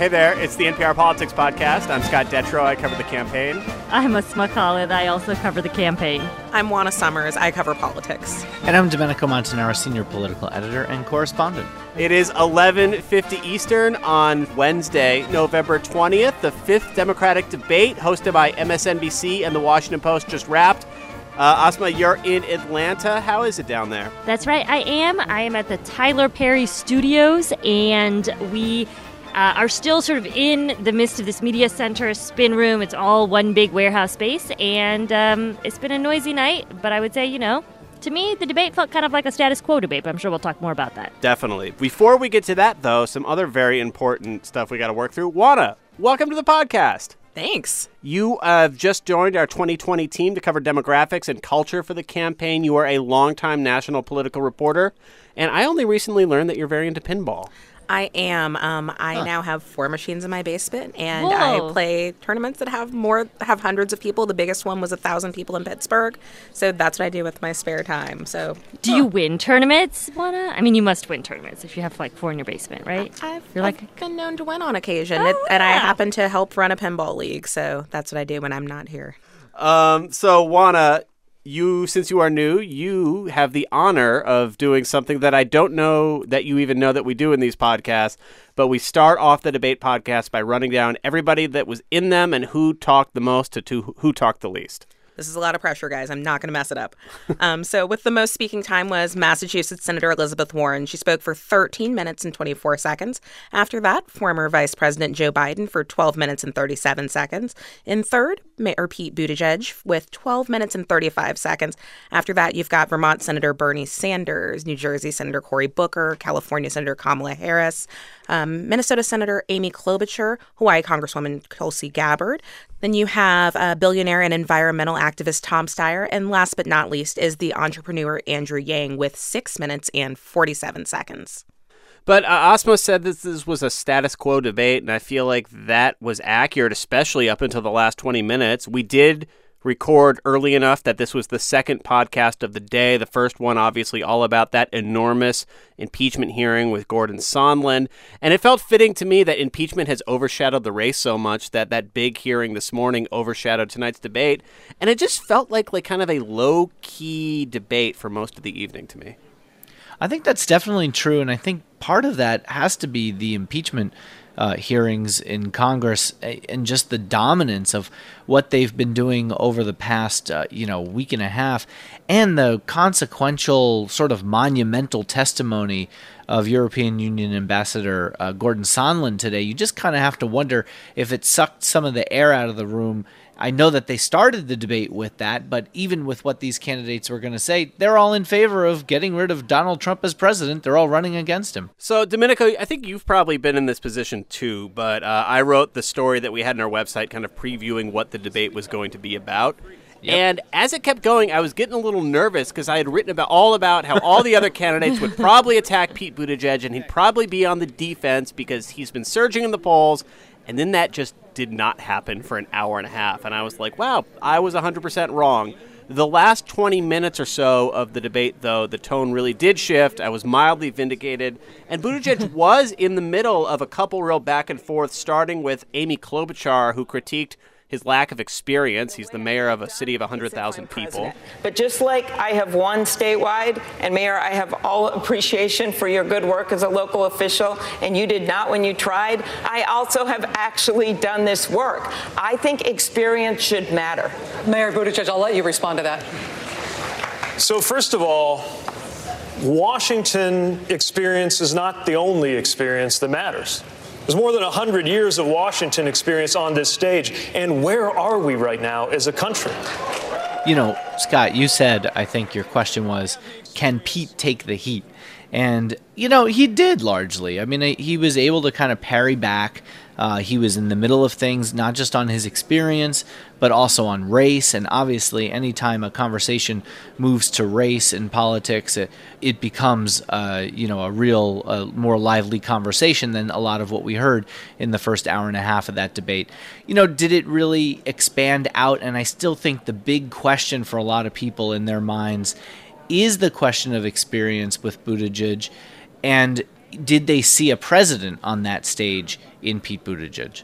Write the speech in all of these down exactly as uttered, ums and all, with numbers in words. Hey there, it's the N P R Politics Podcast. I'm Scott Detrow. I cover the campaign. I'm Asma Khalid. I also cover the campaign. I'm Juana Summers. I cover politics. And I'm Domenico Montanaro, senior political editor and correspondent. It is eleven fifty Eastern on Wednesday, November twentieth. The fifth Democratic debate hosted by M S N B C and The Washington Post just wrapped. Uh, Asma, you're in Atlanta. How is it down there? That's right. I am. I am at the Tyler Perry Studios, and we uh, are still sort of in the midst of this media center spin room. It's all one big warehouse space, and um, it's been a noisy night, but I would say, you know, to me, the debate felt kind of like a status quo debate, but I'm sure we'll talk more about that. Definitely. Before we get to that, though, some other very important stuff we got to work through. Juana, welcome to the podcast. Thanks. You have uh, just joined our twenty twenty team to cover demographics and culture for the campaign. You are a longtime national political reporter, and I only recently learned that you're very into pinball. I am. Um, I huh. now have four machines in my basement, and Whoa. I play tournaments that have more have hundreds of people. The biggest one was a thousand people in Pittsburgh, so that's what I do with my spare time. So, do huh. you win tournaments, Juana? I mean, you must win tournaments if you have like four in your basement, right? I've, You're I've like, been known to win on occasion, oh, it, and yeah. I happen to help run a pinball league, so that's what I do when I'm not here. Um, so, Juana, you, since you are new, you have the honor of doing something that I don't know that you even know that we do in these podcasts, but we start off the debate podcast by running down everybody that was in them and who talked the most to, to who talked the least. This is a lot of pressure, guys. I'm not going to mess it up. Um, so with the most speaking time was Massachusetts Senator Elizabeth Warren. She spoke for thirteen minutes and twenty-four seconds. After that, former Vice President Joe Biden for twelve minutes and thirty-seven seconds. In third, Mayor Pete Buttigieg with twelve minutes and thirty-five seconds. After that, you've got Vermont Senator Bernie Sanders, New Jersey Senator Cory Booker, California Senator Kamala Harris, um, Minnesota Senator Amy Klobuchar, Hawaii Congresswoman Tulsi Gabbard. Then you have uh, billionaire and environmental activist Tom Steyer. And last but not least is the entrepreneur Andrew Yang with six minutes and forty-seven seconds. But uh, Asma said that this was a status quo debate, and I feel like that was accurate, especially up until the last twenty minutes. We did record early enough that this was the second podcast of the day. The first one, obviously, all about that enormous impeachment hearing with Gordon Sondland. And it felt fitting to me that impeachment has overshadowed the race so much that that big hearing this morning overshadowed tonight's debate. And it just felt like, like kind of a low-key debate for most of the evening to me. I think that's definitely true. And I think part of that has to be the impeachment Uh, hearings in Congress and just the dominance of what they've been doing over the past, uh, you know, week and a half, and the consequential sort of monumental testimony of European Union Ambassador uh, Gordon Sondland today. You just kind of have to wonder if it sucked some of the air out of the room. I know that they started the debate with that, but even with what these candidates were going to say, they're all in favor of getting rid of Donald Trump as president. They're all running against him. So, Domenico, I think you've probably been in this position too, but uh, I wrote the story that we had on our website kind of previewing what the debate was going to be about. Yep. And as it kept going, I was getting a little nervous because I had written about all about how all the other candidates would probably attack Pete Buttigieg and he'd probably be on the defense because he's been surging in the polls. And then that just did not happen for an hour and a half. And I was like, wow, I was one hundred percent wrong. The last twenty minutes or so of the debate, though, the tone really did shift. I was mildly vindicated. And Buttigieg was in the middle of a couple real back and forth, starting with Amy Klobuchar, who critiqued his lack of experience. He's the mayor of a city of one hundred thousand people. But just like I have won statewide, and Mayor, I have all appreciation for your good work as a local official, and you did not when you tried, I also have actually done this work. I think experience should matter. Mayor Buttigieg, I'll let you respond to that. So first of all, Washington experience is not the only experience that matters. There's more than one hundred years of Washington experience on this stage. And where are we right now as a country? You know, Scott, you said, I think your question was, can Pete take the heat? And, you know, he did largely. I mean, he was able to kind of parry back. Uh, he was in the middle of things, not just on his experience, but also on race. And obviously, anytime a conversation moves to race in politics, it, it becomes, uh, you know, a real, uh, more lively conversation than a lot of what we heard in the first hour and a half of that debate. You know, did it really expand out? And I still think the big question for a lot of people in their minds is the question of experience with Buttigieg. And did they see a president on that stage in Pete Buttigieg?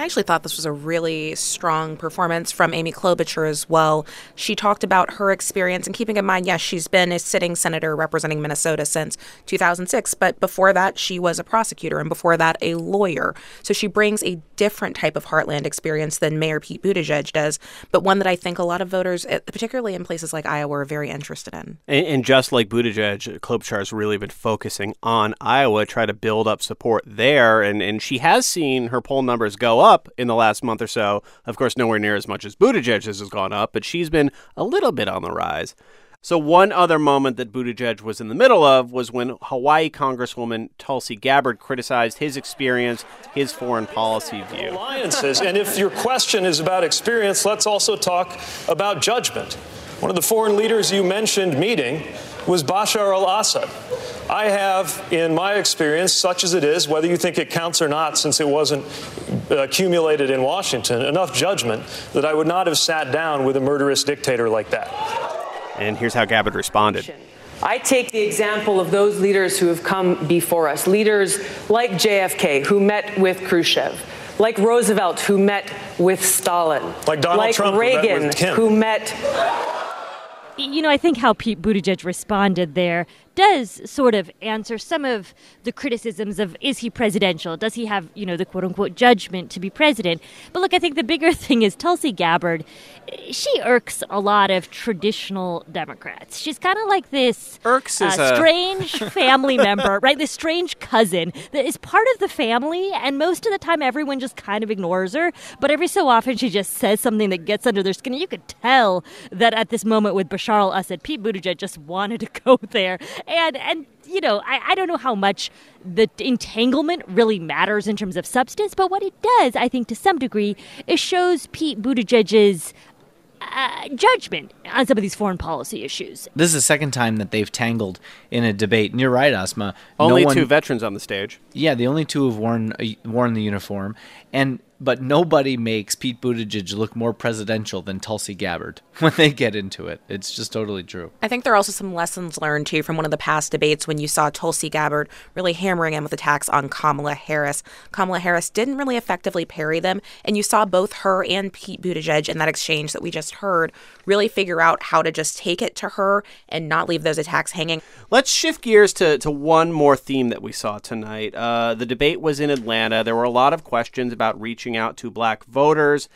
I actually thought this was a really strong performance from Amy Klobuchar as well. She talked about her experience, and keeping in mind, yes, she's been a sitting senator representing Minnesota since two thousand six, but before that, she was a prosecutor, and before that, a lawyer. So she brings a different type of heartland experience than Mayor Pete Buttigieg does, but one that I think a lot of voters, particularly in places like Iowa, are very interested in. And, and just like Buttigieg, Klobuchar has really been focusing on Iowa, try to build up support there, and, and she has seen her poll numbers go up. up in the last month or so. Of course, nowhere near as much as Buttigieg's has gone up, but she's been a little bit on the rise. So one other moment that Buttigieg was in the middle of was when Hawaii Congresswoman Tulsi Gabbard criticized his experience, his foreign policy view. Alliances. And if your question is about experience, let's also talk about judgment. One of the foreign leaders you mentioned meeting was Bashar al-Assad. I have, in my experience, such as it is, whether you think it counts or not, since it wasn't accumulated in Washington, enough judgment that I would not have sat down with a murderous dictator like that. And here's how Gabbard responded. I take the example of those leaders who have come before us, leaders like J F K, who met with Khrushchev, like Roosevelt, who met with Stalin, like Donald like Trump, Reagan, who met... You know, I think how Pete Buttigieg responded there does sort of answer some of the criticisms of, is he presidential? Does he have, you know, the quote-unquote judgment to be president? But look, I think the bigger thing is Tulsi Gabbard, she irks a lot of traditional Democrats. She's kind of like this irks is uh, a... strange family member, right? This strange cousin that is part of the family, and most of the time everyone just kind of ignores her. But every so often she just says something that gets under their skin. You could tell that at this moment with Bashar al-Assad, Pete Buttigieg just wanted to go there. And, and you know, I, I don't know how much the entanglement really matters in terms of substance, but what it does, I think, to some degree, is shows Pete Buttigieg's uh, judgment on some of these foreign policy issues. This is the second time that they've tangled in a debate, and you're right, Asma. Only no one, two veterans on the stage. Yeah, the only two have worn worn the uniform, and but nobody makes Pete Buttigieg look more presidential than Tulsi Gabbard when they get into it. It's just totally true. I think there are also some lessons learned, too, from one of the past debates when you saw Tulsi Gabbard really hammering in with attacks on Kamala Harris. Kamala Harris didn't really effectively parry them, and you saw both her and Pete Buttigieg in that exchange that we just heard really figure out how to just take it to her and not leave those attacks hanging. Let's shift gears to, to one more theme that we saw tonight. Uh, the debate was in Atlanta. There were a lot of questions about reaching out to black voters,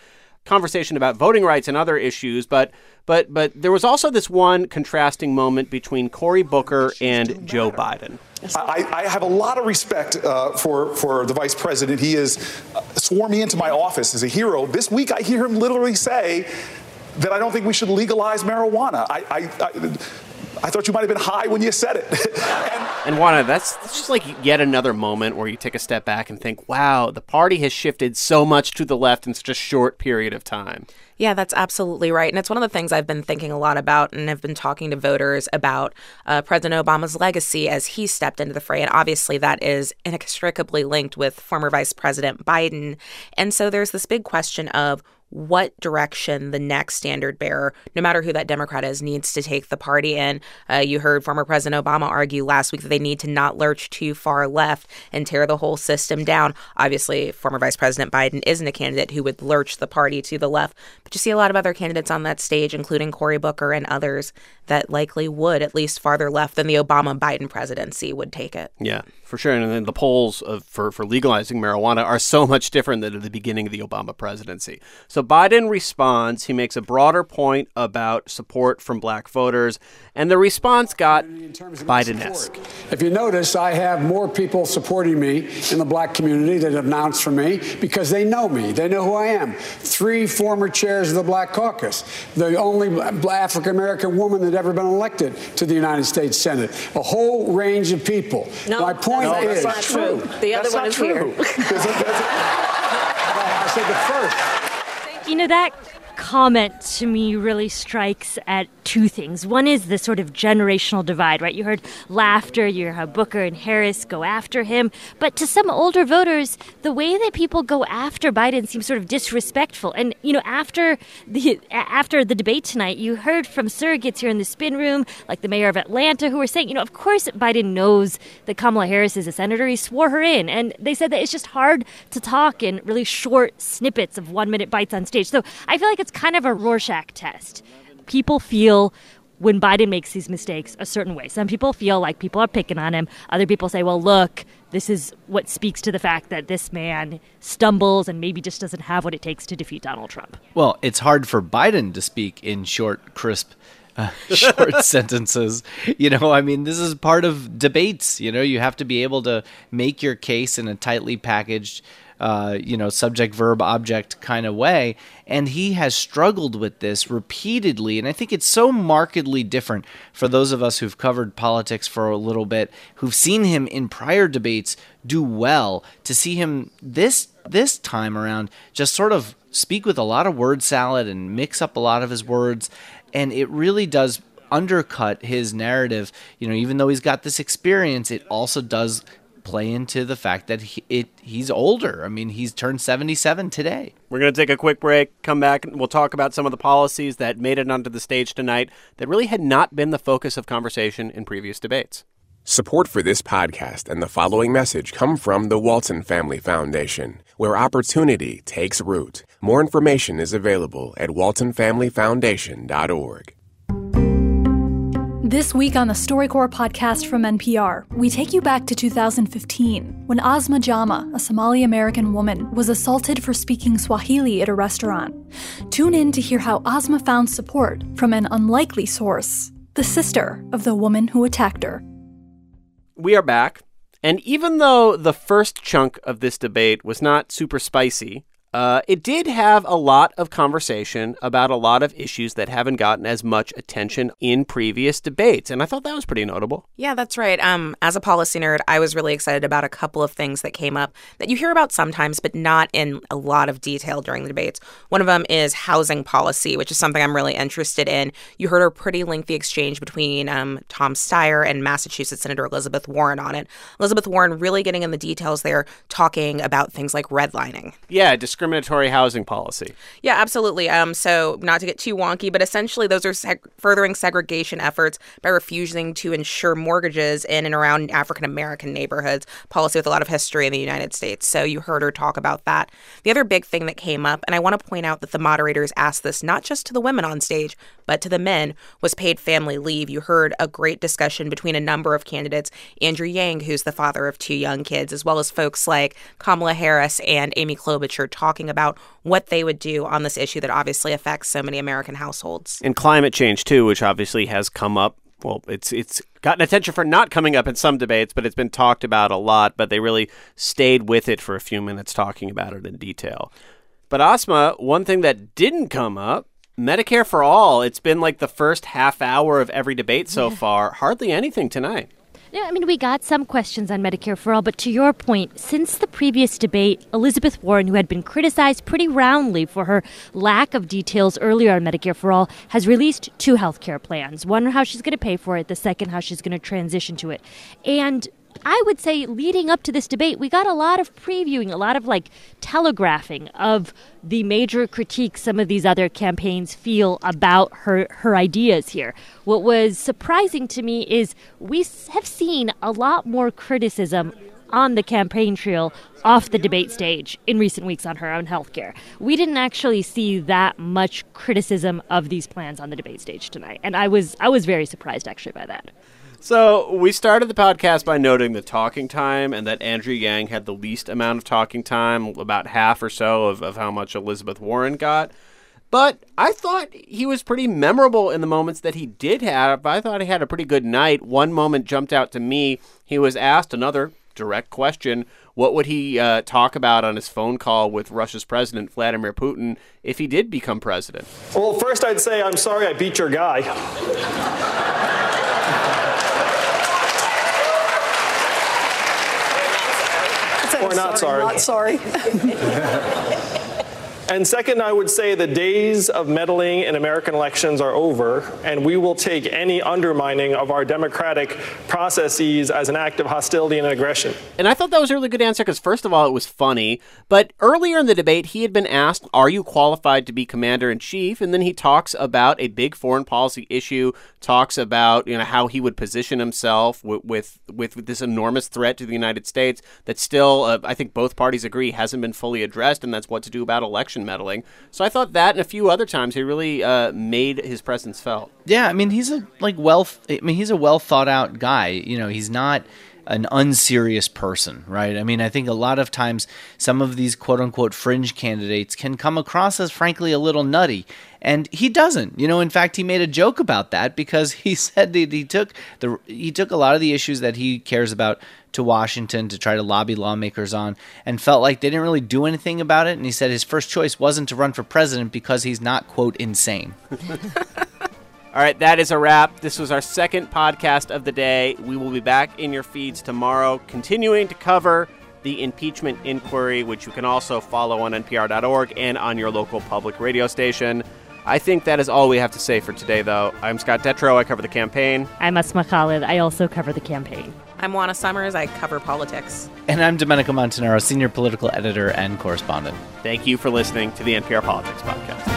conversation about voting rights and other issues. But but but there was also this one contrasting moment between Cory Booker and Joe Biden. I, I have a lot of respect uh, for, for the vice president. He has sworn me into my office as a hero. This week, I hear him literally say that I don't think we should legalize marijuana. I, I, I I thought you might have been high when you said it. and, and Juana, that's, that's just like yet another moment where you take a step back and think, wow, the party has shifted so much to the left in such a short period of time. Yeah, that's absolutely right. And it's one of the things I've been thinking a lot about and have been talking to voters about uh, President Obama's legacy as he stepped into the fray. And obviously that is inextricably linked with former Vice President Biden. And so there's this big question of, what direction the next standard bearer, no matter who that Democrat is, needs to take the party in. Uh, you heard former President Obama argue last week that they need to not lurch too far left and tear the whole system down. Obviously, former Vice President Biden isn't a candidate who would lurch the party to the left, but you see a lot of other candidates on that stage, including Cory Booker and others, that likely would, at least farther left than the Obama-Biden presidency would take it. Yeah, for sure. And then the polls of, for, for legalizing marijuana are so much different than at the beginning of the Obama presidency. So Biden responds. He makes a broader point about support from black voters, and the response got Biden-esque. If you notice, I have more people supporting me in the black community that have announced for me because they know me. They know who I am. Three former chairs of the Black Caucus, the only African-American woman that ever been elected to the United States Senate, a whole range of people. No, My point no, is that's not true. true. The other that's one is true. Here. I said the first. You know, that comment to me really strikes at two things. One is the sort of generational divide, right? You heard laughter, you heard how Booker and Harris go after him. But to some older voters, the way that people go after Biden seems sort of disrespectful. And, you know, after the after the debate tonight, you heard from surrogates here in the spin room, like the mayor of Atlanta, who were saying, you know, of course Biden knows that Kamala Harris is a senator. He swore her in. And they said that it's just hard to talk in really short snippets of one-minute bites on stage. So I feel like it's kind of a Rorschach test. People feel when Biden makes these mistakes a certain way. Some people feel like people are picking on him. Other people say, well, look, this is what speaks to the fact that this man stumbles and maybe just doesn't have what it takes to defeat Donald Trump. Well, it's hard for Biden to speak in short, crisp, uh, short sentences. You know, I mean, this is part of debates. You know, you have to be able to make your case in a tightly packaged Uh, you know, subject, verb, object kind of way. And he has struggled with this repeatedly. And I think it's so markedly different for those of us who've covered politics for a little bit, who've seen him in prior debates do well, to see him this this time around just sort of speak with a lot of word salad and mix up a lot of his words. And it really does undercut his narrative. You know, even though he's got this experience, it also does play into the fact that he, it, he's older. I mean, he's turned seventy-seven today. We're going to take a quick break, come back, and we'll talk about some of the policies that made it onto the stage tonight that really had not been the focus of conversation in previous debates. Support for this podcast and the following message come from the Walton Family Foundation, where opportunity takes root. More information is available at walton family foundation dot org. This week on the StoryCorps podcast from N P R, we take you back to two thousand fifteen, when Asma Jama, a Somali-American woman, was assaulted for speaking Swahili at a restaurant. Tune in to hear how Asma found support from an unlikely source, the sister of the woman who attacked her. We are back, and even though the first chunk of this debate was not super spicy, Uh, it did have a lot of conversation about a lot of issues that haven't gotten as much attention in previous debates, and I thought that was pretty notable. Yeah, that's right. Um, as a policy nerd, I was really excited about a couple of things that came up that you hear about sometimes, but not in a lot of detail during the debates. One of them is housing policy, which is something I'm really interested in. You heard a pretty lengthy exchange between um, Tom Steyer and Massachusetts Senator Elizabeth Warren on it. Elizabeth Warren really getting in the details there, talking about things like redlining. Yeah, describe discriminatory housing policy. Yeah, absolutely. Um, so not to get too wonky, but essentially those are seg- furthering segregation efforts by refusing to insure mortgages in and around African-American neighborhoods, policy with a lot of history in the United States. So you heard her talk about that. The other big thing that came up, and I want to point out that the moderators asked this not just to the women on stage, but to the men, was paid family leave. You heard a great discussion between a number of candidates, Andrew Yang, who's the father of two young kids, as well as folks like Kamala Harris and Amy Klobuchar talking talking about what they would do on this issue that obviously affects so many American households. And climate change, too, which obviously has come up. Well, it's it's gotten attention for not coming up in some debates, but it's been talked about a lot. But they really stayed with it for a few minutes talking about it in detail. But Asma, one thing that didn't come up, Medicare for all. It's been like the first half hour of every debate so yeah. far. Hardly anything tonight. Yeah, I mean, we got some questions on Medicare for all, but to your point, since the previous debate, Elizabeth Warren, who had been criticized pretty roundly for her lack of details earlier on Medicare for all, has released two health care plans. One, how she's going to pay for it. The second, how she's going to transition to it. And I would say leading up to this debate, we got a lot of previewing, a lot of like telegraphing of the major critiques some of these other campaigns feel about her, her ideas here. What was surprising to me is we have seen a lot more criticism on the campaign trail off the debate stage in recent weeks on her own health care. We didn't actually see that much criticism of these plans on the debate stage tonight. And I was I was very surprised actually by that. So we started the podcast by noting the talking time and that Andrew Yang had the least amount of talking time, about half or so of, of how much Elizabeth Warren got. But I thought he was pretty memorable in the moments that he did have. I thought he had a pretty good night. One moment jumped out to me. He was asked another direct question. What would he uh, talk about on his phone call with Russia's president, Vladimir Putin, if he did become president? Well, first I'd say, I'm sorry I beat your guy. Or not sorry. Not sorry. And second, I would say the days of meddling in American elections are over, and we will take any undermining of our democratic processes as an act of hostility and aggression. And I thought that was a really good answer because, first of all, it was funny. But earlier in the debate, he had been asked, are you qualified to be commander-in-chief? And then he talks about a big foreign policy issue, talks about, you know, how he would position himself with with, with, with this enormous threat to the United States that still, uh, I think both parties agree, hasn't been fully addressed, and that's what to do about election meddling. So I thought that, and a few other times, he really uh, made his presence felt. Yeah, I mean, he's a like well, I mean, he's a well thought out guy. You know, he's not an unserious person, right? I mean, I think a lot of times some of these quote unquote fringe candidates can come across as frankly a little nutty. And he doesn't, you know, in fact, he made a joke about that because he said that he took the he took a lot of the issues that he cares about to Washington to try to lobby lawmakers on and felt like they didn't really do anything about it. And he said his first choice wasn't to run for president because he's not, quote, insane. All right, that is a wrap. This was our second podcast of the day. We will be back in your feeds tomorrow, continuing to cover the impeachment inquiry, which you can also follow on N P R dot org and on your local public radio station. I think that is all we have to say for today, though. I'm Scott Detrow. I cover the campaign. I'm Asma Khalid. I also cover the campaign. I'm Juana Summers. I cover politics. And I'm Domenico Montanaro, senior political editor and correspondent. Thank you for listening to the N P R Politics Podcast.